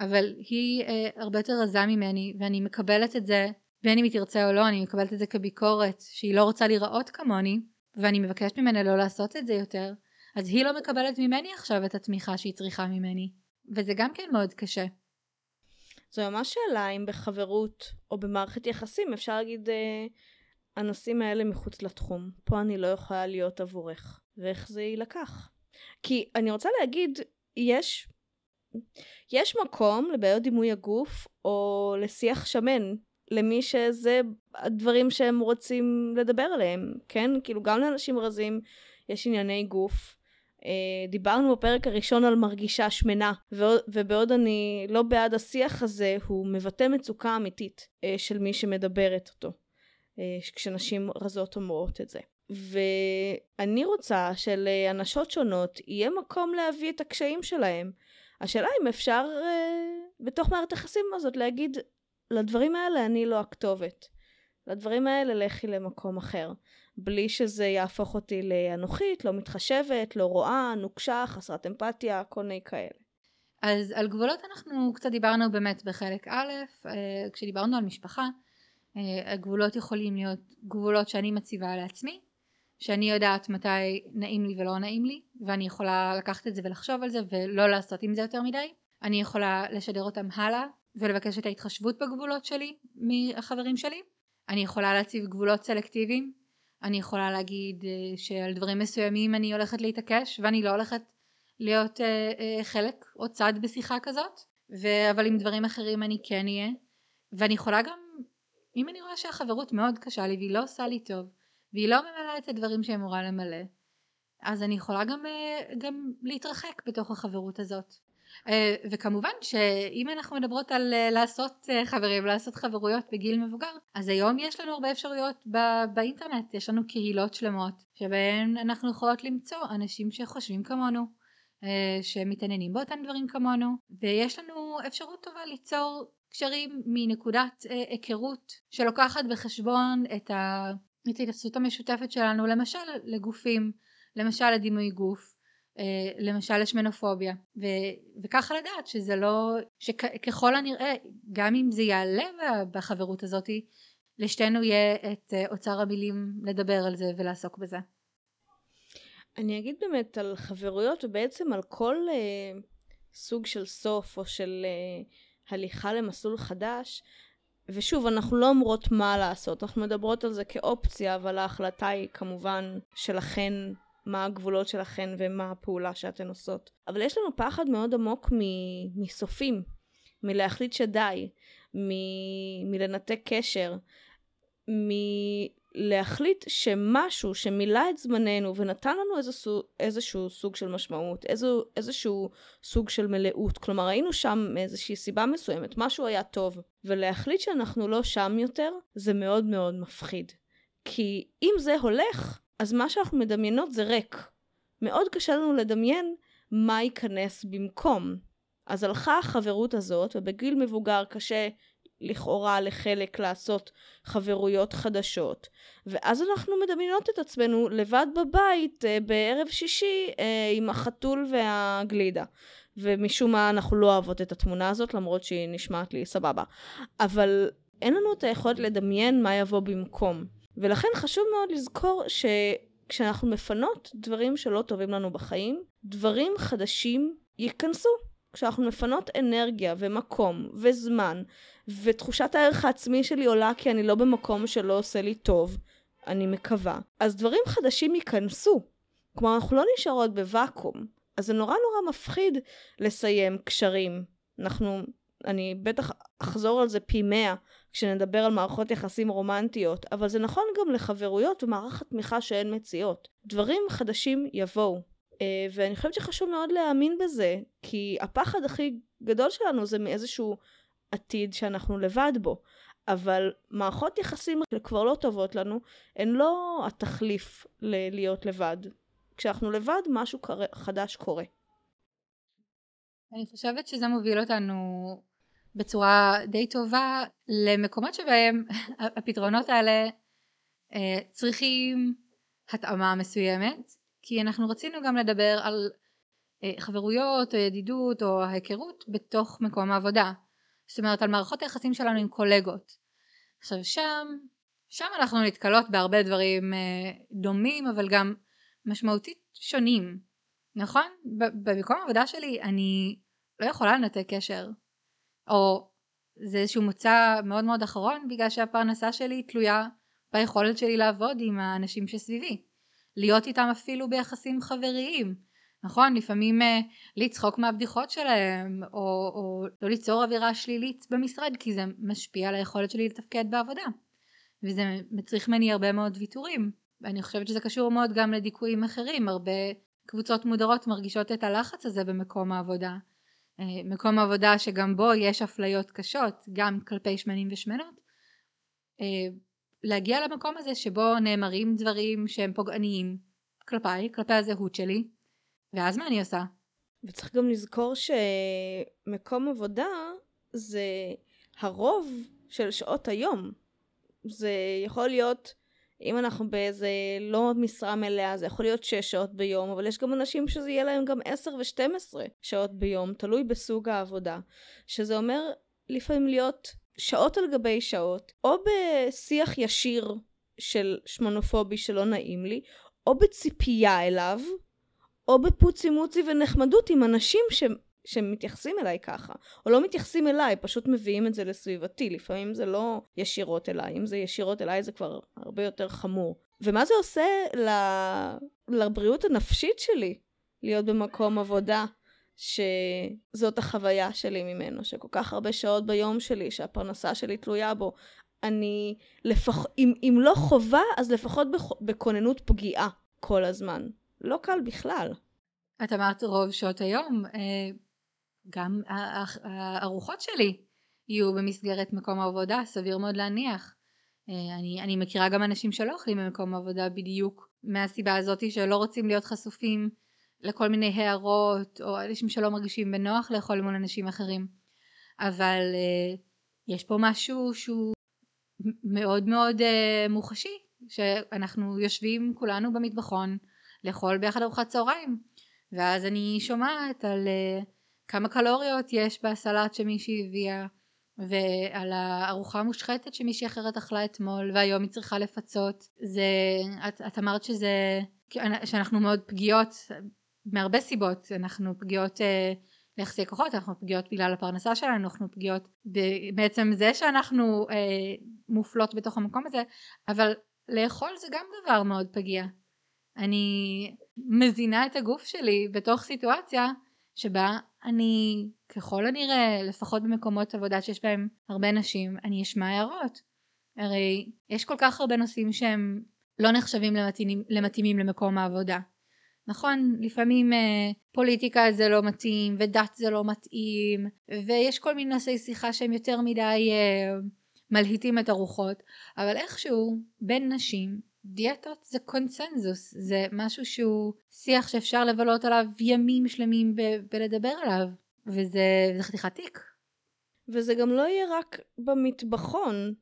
אבל היא אה, הרבה יותר רזה ממני, ואני מקבלת את זה, בין אם היא תרצה או לא, אני מקבלת את זה כביקורת, שהיא לא רוצה לראות כמוני, ואני מבקשת ממנה לא לעשות את זה יותר, אז היא לא מקבלת ממני עכשיו את התמיכה שהיא צריכה ממני, וזה גם כן מאוד קשה. זו ממש שאלה אם בחברות או במערכת יחסים אפשר להגיד אה, הנושאים האלה מחוץ לתחום. פה אני לא יכולה להיות עבורך. ואיך זה יילקח? כי אני רוצה להגיד, יש, יש מקום לבעיות דימוי הגוף או לשיח שמן, למי שזה הדברים שהם רוצים לדבר עליהם, כן? כאילו גם לאנשים רזים יש ענייני גוף. דיברנו בפרק הראשון על מרגישה שמנה, ובעוד אני לא בעד השיח הזה, הוא מבטא מצוקה אמיתית של מי שמדברת אותו, כשנשים רזות אומרות את זה. ואני רוצה שלאנשות שונות יהיה מקום להביא את הקשיים שלהם. השאלה אם אפשר בתוך מערכת היחסים הזאת להגיד, לדברים האלה אני לא הכתובת, לדברים האלה לכי למקום אחר, בלי שזה יהפוך אותי לאנוכית, לא מתחשבת, לא רואה, נוקשה, חסרת אמפתיה, כל מיני כאלה. אז על גבולות אנחנו קצת דיברנו באמת בחלק א', כשדיברנו על משפחה, הגבולות יכולים להיות גבולות שאני מציבה לעצמי, שאני יודעת מתי נעים לי ולא נעים לי, ואני יכולה לקחת את זה ולחשוב על זה ולא לעשות עם זה יותר מדי. אני יכולה לשדר אותם הלאה ולבקש את ההתחשבות בגבולות שלי מהחברים שלי. אני יכולה להציב גבולות סלקטיביים, אני יכולה להגיד שעל דברים מסוימים אני הולכת להתעקש, ואני לא הולכת להיות חלק או צד בשיחה כזאת, אבל עם דברים אחרים אני כן אהיה, ואני יכולה גם, אם אני רואה שהחברות מאוד קשה לי, והיא לא עושה לי טוב, והיא לא ממלאה את הדברים שהיא אמורה למלא, אז אני יכולה גם, גם להתרחק בתוך החברות הזאת. וכמובן שאם אנחנו מדברות על לעשות חברים, לעשות חברויות בגיל מבוגר, אז היום יש לנו הרבה אפשרויות באינטרנט, יש לנו קהילות שלמות שבהן אנחנו יכולות למצוא אנשים שחושבים כמונו, שמתעניינים באותן דברים כמונו, ויש לנו אפשרות טובה ליצור קשרים מנקודת היכרות שלוקחת בחשבון את ההתנסות המשותפת שלנו, למשל לגופים, למשל לדימוי גוף, למשל שמנופוביה, ו- וככה לדעת שזה לא, שככל הנראה, גם אם זה יעלה בחברות הזאת, לשתינו יהיה את אוצר המילים לדבר על זה ולעסוק בזה. אני אגיד באמת על חברויות, ובעצם על כל uh, סוג של סוף או של uh, הליכה למסלול חדש, ושוב, אנחנו לא אומרות מה לעשות, אנחנו מדברות על זה כאופציה, אבל ההחלטה היא כמובן שלכן, מה הגבולות שלכן ומה הפעולה שאתן עושות. אבל יש לנו פחד מאוד עמוק מ- מסופים, מלהחליט שדי, מ- מלנתק קשר, מלהחליט שמשהו שמילא את זמננו ונתן לנו איזשהו, איזשהו סוג של משמעות, איזשהו, איזשהו סוג של מלאות. כלומר, היינו שם מאיזושהי סיבה מסוימת, משהו היה טוב. ולהחליט שאנחנו לא שם יותר, זה מאוד מאוד מפחיד. כי אם זה הולך, אז מה שאנחנו מדמיינות זה ריק. מאוד קשה לנו לדמיין מה ייכנס במקום. אז הלכה החברות הזאת, ובגיל מבוגר קשה לכאורה לחלק לעשות חברויות חדשות. ואז אנחנו מדמיינות את עצמנו לבד בבית, בערב שישי, עם החתול והגלידה. ומשום מה אנחנו לא אוהבות את התמונה הזאת, למרות שהיא נשמעת לי סבבה. אבל אין לנו את היכולת לדמיין מה יבוא במקום. ולכן חשוב מאוד לזכור שכשאנחנו מפנות דברים שלא טובים לנו בחיים, דברים חדשים ייכנסו. כשאנחנו מפנות אנרגיה ומקום וזמן, ותחושת הערך העצמי שלי עולה כי אני לא במקום שלא עושה לי טוב, אני מקווה. אז דברים חדשים ייכנסו. כלומר, אנחנו לא נשארות בוואקום. אז זה נורא נורא מפחיד לסיים קשרים. אנחנו, אני בטח אחזור על זה פי מאה, כשנדבר על מערכות יחסים רומנטיות, אבל זה נכון גם לחברויות ומערכת תמיכה שאין מציאות. דברים חדשים יבואו. ואני חושבת שחשוב מאוד להאמין בזה, כי הפחד הכי גדול שלנו זה מאיזשהו עתיד שאנחנו לבד בו. אבל מערכות יחסים כבר לא טובות לנו, הן לא התחליף ל- להיות לבד. כשאנחנו לבד, משהו חדש קורה. אני חושבת שזה מוביל אותנו בצורה די טובה למקומות שבהם הפתרונות האלה צריכים התאמה מסוימת, כי אנחנו רצינו גם לדבר על חברויות או ידידות או היכרות בתוך מקום העבודה. זאת אומרת, על מערכות היחסים שלנו עם קולגות. עכשיו שם, שם אנחנו נתקלות בהרבה דברים דומים, אבל גם משמעותית שונים, נכון? במקום העבודה שלי אני לא יכולה לנתק קשר, או זה איזשהו מוצא מאוד מאוד אחרון, בגלל שהפרנסה שלי תלויה ביכולת שלי לעבוד עם האנשים שסביבי, להיות איתם אפילו ביחסים חבריים, נכון? לפעמים לצחוק מהבדיחות שלהם, או, או לא ליצור אווירה שלילית במשרד, כי זה משפיע על היכולת שלי לתפקד בעבודה, וזה מצריך ממני הרבה מאוד ויתורים. אני חושבת שזה קשור מאוד גם לדיכויים אחרים, הרבה קבוצות מודרות מרגישות את הלחץ הזה במקום העבודה, מקום העבודה שגם בו יש אפליות קשות, גם כלפי שמנים ושמנות, להגיע למקום הזה שבו נאמרים דברים שהם פוגעניים, כלפיי, כלפי הזהות שלי, ואז מה אני עושה? וצריך גם לזכור שמקום עבודה זה הרוב של שעות היום, זה יכול להיות, אם אנחנו באיזה לא משרה מלאה, זה יכול להיות שש שעות ביום, אבל יש גם אנשים שזה יהיה להם גם עשר ושתים עשרה שעות ביום, תלוי בסוג העבודה, שזה אומר לפעמים להיות שעות על גבי שעות, או בשיח ישיר של שמנופובי שלא נעים לי, או בציפייה אליו, או בפוצי מוצי ונחמדות עם אנשים ש... שמתייחסים אליי ככה, או לא מתייחסים אליי, פשוט מביאים את זה לסביבתי, לפעמים זה לא ישירות אליי, אם זה ישירות אליי זה כבר הרבה יותר חמור. ומה זה עושה ל... לבריאות הנפשית שלי, להיות במקום עבודה, שזאת החוויה שלי ממנו, שכל כך הרבה שעות ביום שלי, שהפרנסה שלי תלויה בו, אני, לפח... אם, אם לא חובה, אז לפחות בכ... בכוננות פגיעה כל הזמן. לא קל בכלל. את אמרת רוב שעות היום, גם הארוחות שלי יהיו במסגרת מקום העבודה, סביר מאוד להניח. אני, אני מכירה גם אנשים שלא אוכלים במקום העבודה בדיוק, מהסיבה הזאת שלא רוצים להיות חשופים לכל מיני הערות, או אנשים שלא מרגישים בנוח לאכול מול אנשים אחרים. אבל יש פה משהו שהוא מאוד מאוד מוחשי, שאנחנו יושבים כולנו במטבחון, לאכול ביחד ארוחת צהריים, ואז אני שומעת על כמה קלוריות יש בסלט שמישהי הביאה, ועל הארוחה המושחתת שמישהי אחרת אכלה אתמול, והיום היא צריכה לפצות. זה, את, את אמרת שזה, שאנחנו מאוד פגיעות, מהרבה סיבות, אנחנו פגיעות אה, ליחסי כוחות, אנחנו פגיעות בגלל הפרנסה שלנו, אנחנו פגיעות ב- בעצם זה שאנחנו אה, מופלות בתוך המקום הזה, אבל לאכול זה גם דבר מאוד פגיע. אני מזינה את הגוף שלי בתוך סיטואציה שבה אני ככל הנראה, לפחות במקומות עבודה שיש בהם הרבה נשים, אני אשמע הערות. הרי יש כל כך הרבה נושאים שהם לא נחשבים למתאימים, למתאימים למקום העבודה. נכון, לפעמים אה, פוליטיקה זה לא מתאים ודת זה לא מתאים, ויש כל מיני נושאי שיחה שהם יותר מדי אה, מלהיטים את הרוחות, אבל איכשהו בין נשים, דיאטות זה קונצנזוס, זה משהו שהוא שיח שאפשר לבלות עליו ימים שלמים ב- בלדבר עליו, וזה חתיכת תיק. וזה גם לא יהיה רק במטבחון,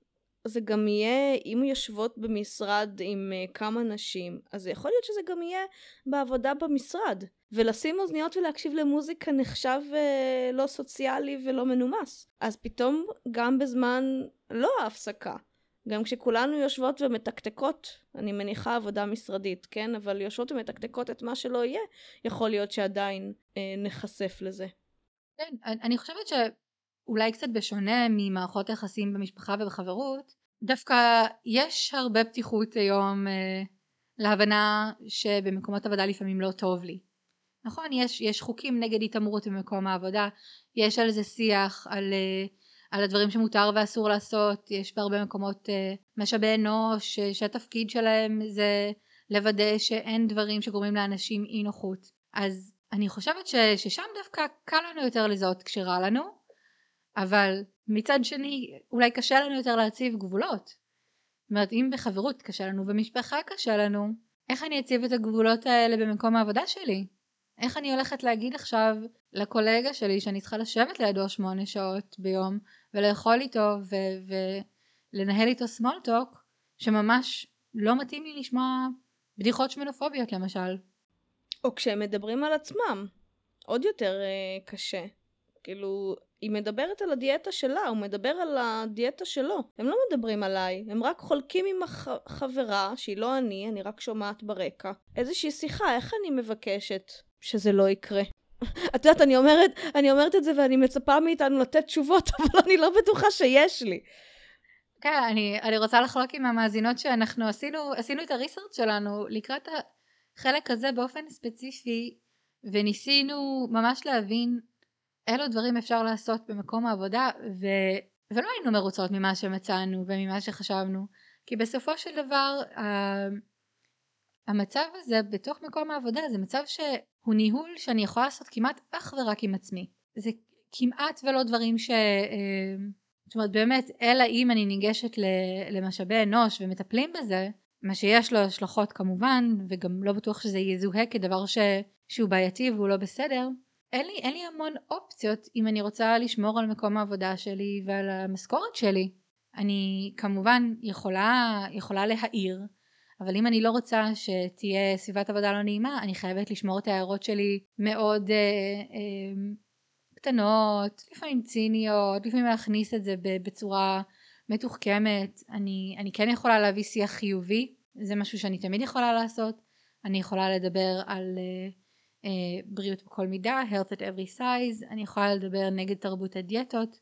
זה גם יהיה, אם יושבות במשרד עם uh, כמה נשים, אז יכול להיות שזה גם יהיה בעבודה במשרד, ולשים אוזניות ולהקשיב למוזיקה נחשב uh, לא סוציאלי ולא מנומס, אז פתאום גם בזמן לא ההפסקה, גם כשכולנו יושבות ומתקתקות, אני מניחה עבודה משרדית, כן? אבל יושבות ומתקתקות את מה שלא יהיה, יכול להיות שעדיין אה, נחשף לזה. כן, אני חושבת שאולי קצת בשונה ממערכות יחסים במשפחה ובחברות, דווקא יש הרבה פתיחות היום אה, להבנה שבמקומות עבודה לפעמים לא טוב לי. נכון, יש, יש חוקים נגד התעמרות במקום העבודה, יש על זה שיח, על, על הדברים שמותר ואסור לעשות, יש בהרבה מקומות משאבי אנוש שהתפקיד שלהם זה לוודא שאין דברים שגורמים לאנשים אי נוחות. אז אני חושבת ש, ששם דווקא קל לנו יותר לזהות כשרע לנו, אבל מצד שני אולי קשה לנו יותר להציב גבולות. זאת אומרת, אם בחברות קשה לנו, במשפחה קשה לנו, איך אני אציב את הגבולות האלה במקום העבודה שלי? איך אני הולכת להגיד עכשיו לקולגה שלי שאני צריכה לשבת לידו שמונה שעות ביום ולאכול איתו ו- ולנהל איתו small talk שממש לא מתאים לי לשמוע בדיחות שמנופוביות למשל. או כשהם מדברים על עצמם, עוד יותר אה, קשה. כאילו, היא מדברת על הדיאטה שלה, הוא מדבר על הדיאטה שלו. הם לא מדברים עליי, הם רק חולקים עם החברה, שהיא לא אני, אני רק שומעת ברקע. איזושהי שיחה, איך אני מבקשת שזה לא יקרה? את יודעת, אני אומרת, אני אומרת את זה ואני מצפה מאיתנו לתת תשובות, אבל אני לא בטוחה שיש לי. כן, אני, אני רוצה לחלוק עם המאזינות שאנחנו עשינו, עשינו את הריסרט שלנו לקראת החלק הזה באופן ספציפי, וניסינו ממש להבין אלו דברים אפשר לעשות במקום העבודה, ו... ולא היינו מרוצות ממה שמצאנו וממה שחשבנו, כי בסופו של דבר ה... המצב הזה בתוך מקום העבודה זה מצב שהוא ניהול שאני יכולה לעשות כמעט אך ורק עם עצמי. זה כמעט ולא דברים ש... זאת אומרת באמת, אלא אם אני ניגשת למשאבי אנוש ומטפלים בזה, מה שיש לו השלכות כמובן, וגם לא בטוח שזה יזוהה כדבר ש... שהוא בעייתי והוא לא בסדר, אין לי, אין לי המון אופציות אם אני רוצה לשמור על מקום העבודה שלי ועל המשכורת שלי. אני כמובן יכולה, יכולה להעיר, אבל אם אני לא רוצה שתהיה סביבת עבודה לא נעימה, אני חייבת לשמור את ההערות שלי מאוד אה, אה, קטנות, לפעמים ציניות, לפעמים להכניס את זה בצורה מתוחכמת. אני, אני כן יכולה להביא שיח חיובי, זה משהו שאני תמיד יכולה לעשות. אני יכולה לדבר על... אה, בריאות בכל מידה, health at every size, אני יכולה לדבר נגד תרבות הדיאטות,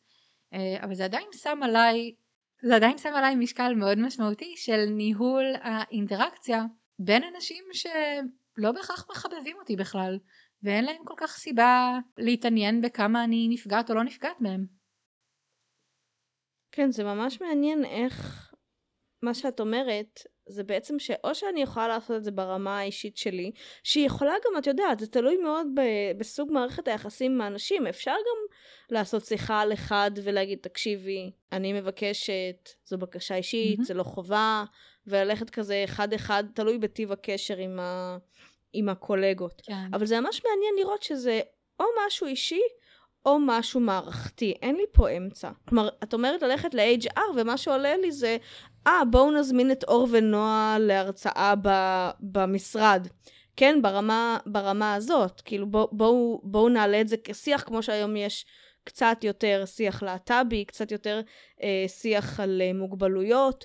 אבל זה עדיין שם עליי, זה עדיין שם עליי משקל מאוד משמעותי של ניהול האינטראקציה בין אנשים שלא בהכרח מחבבים אותי בכלל, ואין להם כל כך סיבה להתעניין בכמה אני נפגעת או לא נפגעת מהם. כן, זה ממש מעניין איך מה שאת אומרת, זה בעצם שאו שאני יכולה לעשות את זה ברמה האישית שלי, שהיא יכולה גם, את יודעת, זה תלוי מאוד ב- בסוג מערכת היחסים עם האנשים, אפשר גם לעשות שיחה על אחד ולהגיד, תקשיבי, אני מבקשת, זו בקשה אישית, mm-hmm. זה לא חובה, וללכת כזה אחד אחד, תלוי בטיב הקשר עם, ה- עם הקולגות. כן. אבל זה ממש מעניין לראות שזה או משהו אישי, או משהו מערכתי, אין לי פה אמצע. כלומר, את אומרת ללכת ל-אייץ' אר, ומה שעולה לי זה, אה, בואו נזמין את אור ונועה להרצאה ב- במשרד. כן, ברמה, ברמה הזאת. כאילו, בוא, בוא, בוא נעלה את זה כשיח, כמו שהיום יש קצת יותר שיח להטבי, קצת יותר אה, שיח על אה, מוגבלויות.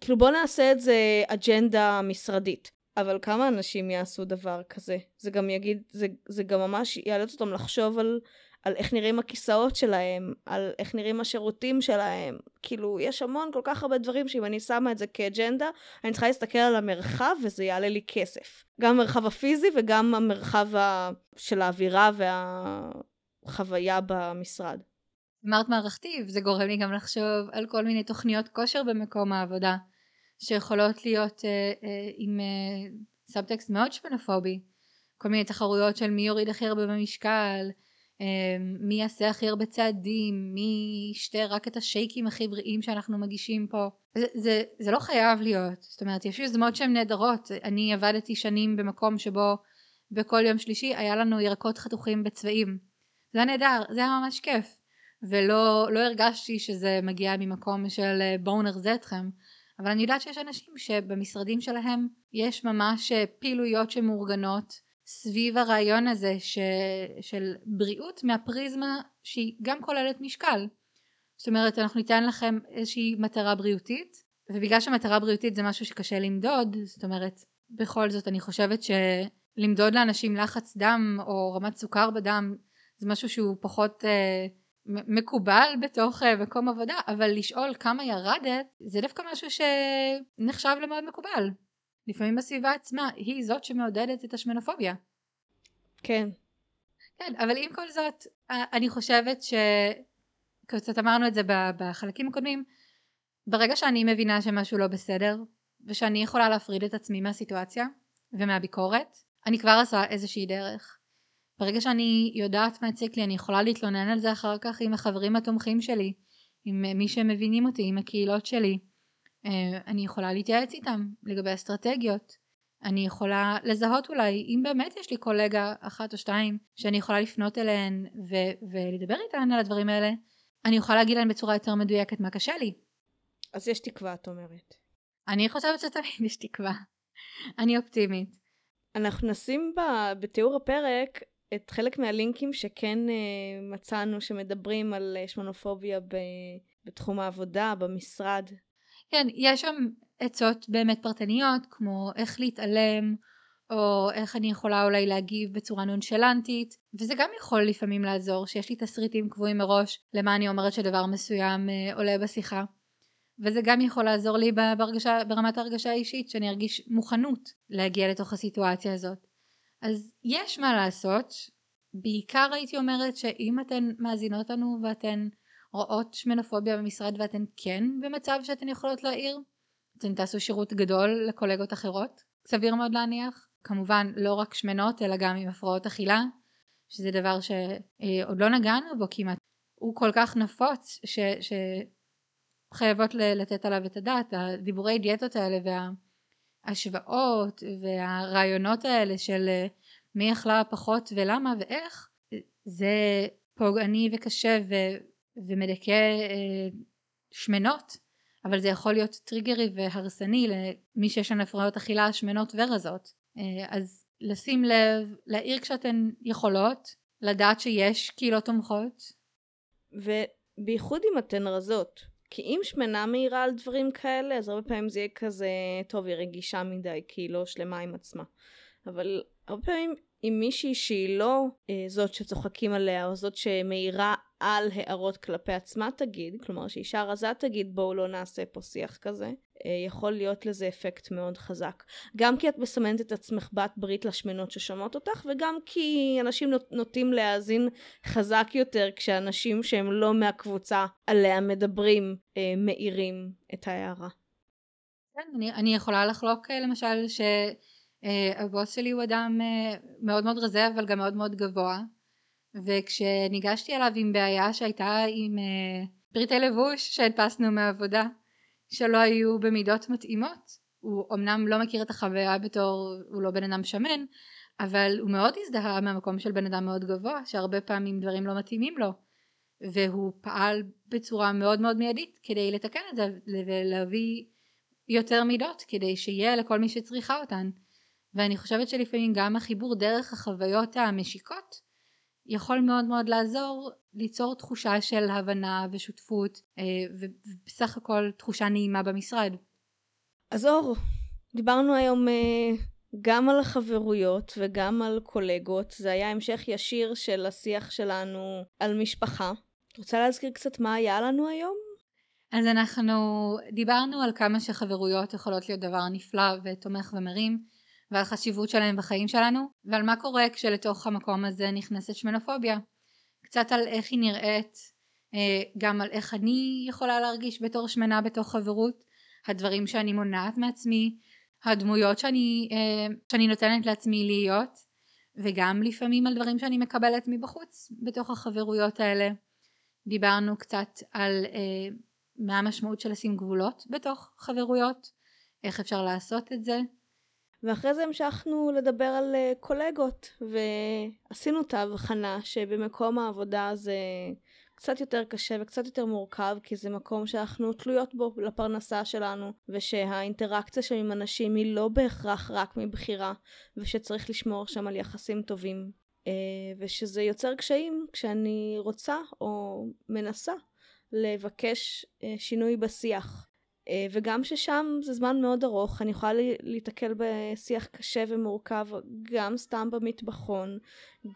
כאילו, בוא נעשה את זה אג'נדה משרדית. אבל כמה אנשים יעשו דבר כזה? זה גם יגיד, זה, זה גם ממש יעלות אותם לחשוב על... על איך נראים הכיסאות שלהם, על איך נראים השירותים שלהם. כאילו, יש המון כל כך הרבה דברים שאם אני שמה את זה כאג'נדה, אני צריכה להסתכל על המרחב וזה יעלה לי כסף. גם המרחב הפיזי וגם המרחב ה... של האווירה והחוויה במשרד. אמרת מערכתי, וזה גורם לי גם לחשוב על כל מיני תוכניות כושר במקום העבודה, שיכולות להיות אה, אה, עם אה, סאבטקסט מאוד שמנופובי. כל מיני תחרויות של מי יוריד הכי הרבה במשקל, מי יעשה הכי הרבה צעדים, מי ישתה רק את השייקים הכי בריאים שאנחנו מגישים פה. זה, זה, זה לא חייב להיות. זאת אומרת, יש יוזמות שהן נהדרות. אני עבדתי שנים במקום שבו בכל יום שלישי היה לנו ירקות חתוכים בצבעים. זה היה נהדר, זה היה ממש כיף. ולא לא הרגשתי שזה מגיע ממקום של בואו נרזה אתכם. אבל אני יודעת שיש אנשים שבמשרדים שלהם יש ממש פעילויות שמאורגנות, סביב הרעיון הזה ש... של בריאות מהפריזמה שהיא גם כוללת משקל. זאת אומרת, אנחנו ניתן לכם איזושהי מטרה בריאותית, ובגלל שמטרה בריאותית זה משהו שקשה למדוד, זאת אומרת, בכל זאת אני חושבת שלמדוד לאנשים לחץ דם או רמת סוכר בדם, זה משהו שהוא פחות אה, מקובל בתוך אה, מקום עבודה, אבל לשאול כמה ירדת, זה דווקא משהו שנחשב למאוד מקובל. לפעמים בסביבה עצמה היא זאת שמעודדת את השמנופוביה. כן. כן, אבל עם כל זאת, אני חושבת ש... קצת אמרנו את זה בחלקים הקודמים, ברגע שאני מבינה שמשהו לא בסדר, ושאני יכולה להפריד את עצמי מהסיטואציה, ומהביקורת, אני כבר עושה איזושהי דרך. ברגע שאני יודעת מה הציק לי, אני יכולה להתלונן על זה אחר כך עם החברים התומכים שלי, עם מי שמבינים אותי, עם הקהילות שלי. אני יכולה להתייעץ איתם לגבי אסטרטגיות. אני יכולה לזהות אולי, אם באמת יש לי קולגה אחת או שתיים, שאני יכולה לפנות אליהן ו- ולדבר איתן על הדברים האלה, אני יכולה להגיד להן בצורה יותר מדויקת מה קשה לי. אז יש תקווה, את אומרת. אני חושבת שתמיד יש תקווה. אני אופטימית. אנחנו נשים ב- בתיאור הפרק את חלק מהלינקים שכן uh, מצאנו שמדברים על uh, שמנופוביה ב- בתחום העבודה, במשרד. כן, יש שם עצות באמת פרטניות, כמו איך להתעלם, או איך אני יכולה אולי להגיב בצורה נונשלנטית, וזה גם יכול לפעמים לעזור, שיש לי תסריטים קבועים מראש, למה אני אומרת שדבר מסוים אה, עולה בשיחה. וזה גם יכול לעזור לי בהרגשה, ברמת ההרגשה האישית, שאני ארגיש מוכנות להגיע לתוך הסיטואציה הזאת. אז יש מה לעשות, בעיקר הייתי אומרת שאם אתן מאזינות לנו ואתן רואות שמנופוביה במשרד ואתן כן במצב שאתן יכולות להעיר, אתן תעשו שירות גדול לקולגות אחרות, סביר מאוד להניח. כמובן לא רק שמנות אלא גם עם הפרעות אכילה, שזה דבר שעוד לא נגענו בו כמעט, הוא כל כך נפוץ ש... ש... חייבות לתת עליו את הדעת, הדיבורי דיאטות האלה וההשוואות והרעיונות האלה של מי אכלה פחות ולמה ואיך, זה פוגעני וקשה ו... ומדכא שמנות, אבל זה יכול להיות טריגרי והרסני למי שיש לנו הפרעות אכילה, שמנות ורזות. אז לשים לב, להעיר כשאתן יכולות, לדעת שיש קהילות תומכות. ובייחוד אם אתן רזות, כי אם שמנה מהירה על דברים כאלה, אז הרבה פעמים זה יהיה כזה, טוב, היא רגישה מדי, כי היא לא שלמה עם עצמה. אבל הרבה פעמים אם מישהי שהיא לא זאת שצוחקים עליה, או זאת שמהירה על הערות כלפי עצמה תגיד, כלומר שאישה רזה תגיד, בואו לא נעשה פה שיח כזה, יכול להיות לזה אפקט מאוד חזק. גם כי את מסמנת את עצמך בת ברית לשמנות ששומעות אותך, וגם כי אנשים נוטים להאזין חזק יותר, כשאנשים שהם לא מהקבוצה עליה מדברים, מאירים את ההערה. כן, אני, אני יכולה לחלוק למשל שהבוס שלי הוא אדם מאוד מאוד רזה, אבל גם מאוד מאוד גבוה. וכשניגשתי אליו עם בעיה שהייתה עם פריטי לבוש שהדפסנו מהעבודה, שלא היו במידות מתאימות, הוא אמנם לא מכיר את החוויה בתור, הוא לא בן אדם שמן, אבל הוא מאוד הזדהה מהמקום של בן אדם מאוד גבוה, שהרבה פעמים דברים לא מתאימים לו, והוא פעל בצורה מאוד מאוד מיידית כדי לתקן את זה, ולהביא יותר מידות כדי שיהיה לכל מי שצריכה אותן. ואני חושבת שלפעמים גם החיבור דרך החוויות המשיקות, יכול מאוד מאוד לעזור ליצור תחושה של הבנה ושותפות, ובסך הכל תחושה נעימה במשרד. אז אור, דיברנו היום גם על החברויות וגם על קולגות, זה היה המשך ישיר של השיח שלנו על משפחה. רוצה להזכיר קצת מה היה לנו היום? אז אנחנו דיברנו על כמה שחברויות יכולות להיות דבר נפלא ותומך ומרים, ועל חשיבות שלהם בחיים שלנו, ועל מה קורה כשלתוך המקום הזה נכנסת שמנופוביה. קצת על איך היא נראית, גם על איך אני יכולה להרגיש בתור שמנה בתוך חברות, הדברים שאני מונעת מעצמי, הדמויות שאני, שאני נותנת לעצמי להיות, וגם לפעמים על דברים שאני מקבלת מבחוץ בתוך החברויות האלה. דיברנו קצת על מה המשמעות של לשים גבולות בתוך חברויות, איך אפשר לעשות את זה, ואחרי זה המשכנו לדבר על קולגות, ועשינו את ההבחנה שבמקום העבודה זה קצת יותר קשה וקצת יותר מורכב, כי זה מקום שאנחנו תלויות בו לפרנסה שלנו, ושהאינטראקציה שם עם אנשים היא לא בהכרח רק מבחירה, ושצריך לשמור שם על יחסים טובים, ושזה יוצר קשיים כשאני רוצה או מנסה לבקש שינוי בשיח. וגם ששם זה זמן מאוד ארוך, אני יכולה להתקל בשיח קשה ומורכב, גם סתם במטבחון,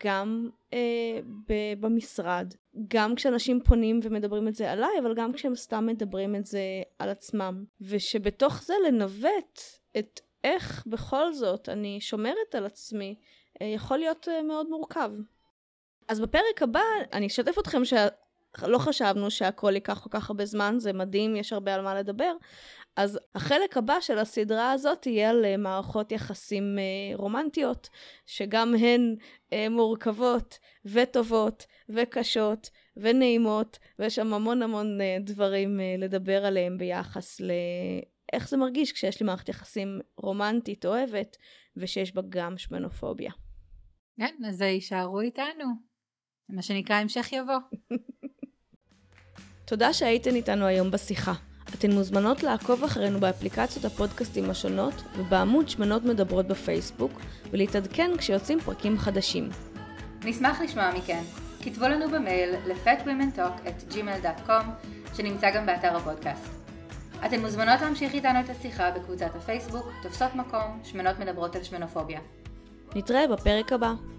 גם אה, ב- במשרד, גם כשאנשים פונים ומדברים את זה עליי, אבל גם כשהם סתם מדברים את זה על עצמם. ושבתוך זה לנווט את איך בכל זאת אני שומרת על עצמי, יכול להיות מאוד מורכב. אז בפרק הבא אני אשתף אתכם שלא חשבנו שהכל ייקח כל כך הרבה זמן, זה מדהים, יש הרבה על מה לדבר. אז החלק הבא של הסדרה הזאת יהיה על מערכות יחסים רומנטיות, שגם הן מורכבות וטובות וקשות ונעימות, ויש שם המון המון דברים לדבר עליהם ביחס לאיך זה מרגיש כשיש לי מערכת יחסים רומנטית אוהבת, ושיש בה גם שמנופוביה. כן, אז יישארו איתנו. מה שנקרא המשך יבוא. תודה שהייתן איתנו היום בשיחה. אתן מוזמנות לעקוב אחרינו באפליקציות הפודקאסטים השונות ובעמוד שמנות מדברות בפייסבוק, ולהתעדכן כשיוצאים פרקים חדשים. נשמח לשמוע מכן. כתבו לנו במייל לפט ווימן טוק אט ג'ימייל דוט קום, שנמצא גם באתר הפודקאסט. אתן מוזמנות להמשיך איתנו את השיחה בקבוצת הפייסבוק, תופסות מקום, שמנות מדברות על שמנופוביה. נתראה בפרק הבא.